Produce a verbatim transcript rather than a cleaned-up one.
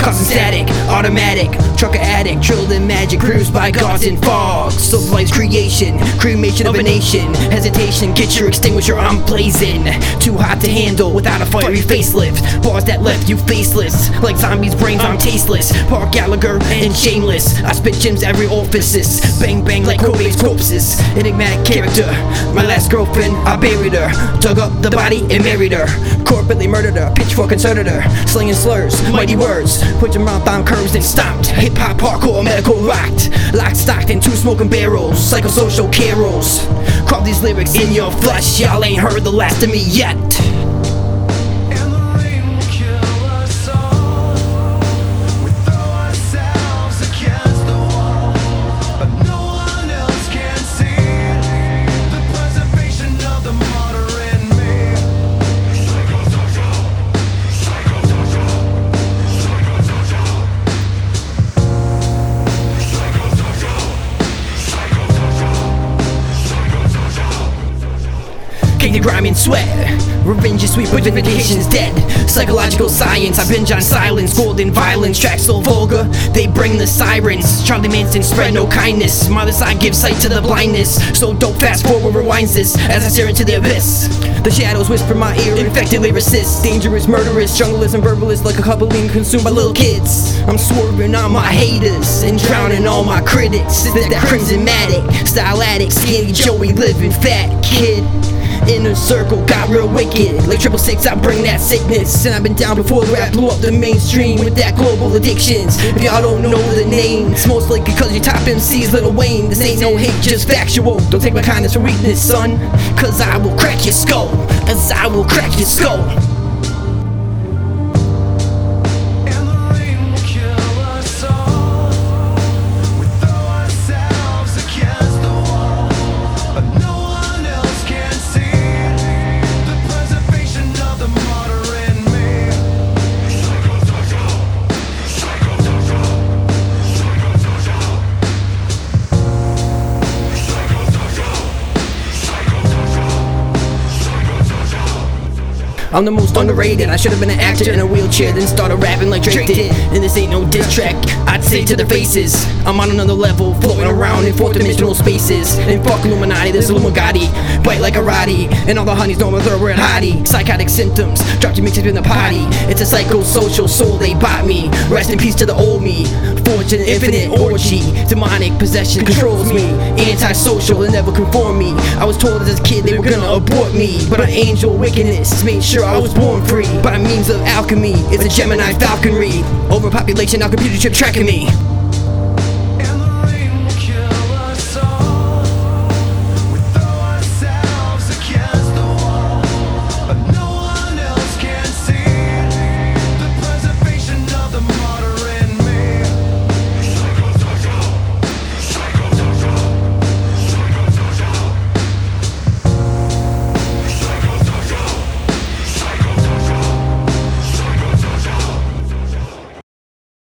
causing static, automatic, trucker addict, trilled in magic, cruised by gods and fogs of life's creation, cremation of a nation, hesitation, get your extinguisher, I'm blazing, too hot to handle without a fiery facelift, bars that left you faceless, like zombies' brains, I'm tasteless, Park Gallagher and shameless, I spit gems every orifice, bang bang like Kobe's corpses, enigmatic character, my last girlfriend, I buried her, dug up the body and married her, corporately murdered her, pitchfork inserted her, slinging slurs, mighty words, put your mouth on curves and stomped, hip hop, hardcore, medical rocked, locked, stocked in two smoking barrels, psychosocial carols, crawl these lyrics in your flesh, y'all ain't heard the last of me yet. Kick the grime and sweat, revenge is sweet but vindication's dead. Psychological science, I binge on silence, golden violence, tracks so vulgar, they bring the sirens. Charlie Manson spread no kindness, mother side gives sight to the blindness. So dope fast forward rewinds this, as I stare into the abyss. The shadows whisper my ear, infected lyricists, dangerous murderous, junglist and verbalist, like a coupling consumed by little kids. I'm swerving on my haters, and drowning all my critics. It's that crimson-matic, style addict, skinny Joey living fat kid. Inner circle got real wicked, like triple six I bring that sickness. And I've been down before rap blew up the mainstream with that global addictions. If y'all don't know the name, it's mostly because you top M C's Lil Wayne. This ain't no hate, just factual. Don't take my kindness for weakness, son, cause I will crack your skull, cause I will crack your skull. I'm the most underrated, I should've been an actor in a wheelchair, then started rapping like Drake did. And this ain't no diss track, I'd say to their faces, I'm on another level, floating around in fourth dimensional spaces. And fuck Illuminati, this Illumagati, bite like a Roddy, and all the honeys know I'm a thoroughbred hottie. Psychotic symptoms, dropped your mixes in the potty, it's a psychosocial soul they bought me. Rest in peace to the old me, fortune, infinite orgy, demonic possession controls me, antisocial and never conform me. I was told as a kid they were gonna abort me, but an angel wickedness made sure I was born free by means of alchemy. It's a Gemini falconry, overpopulation, our computer chip tracking me.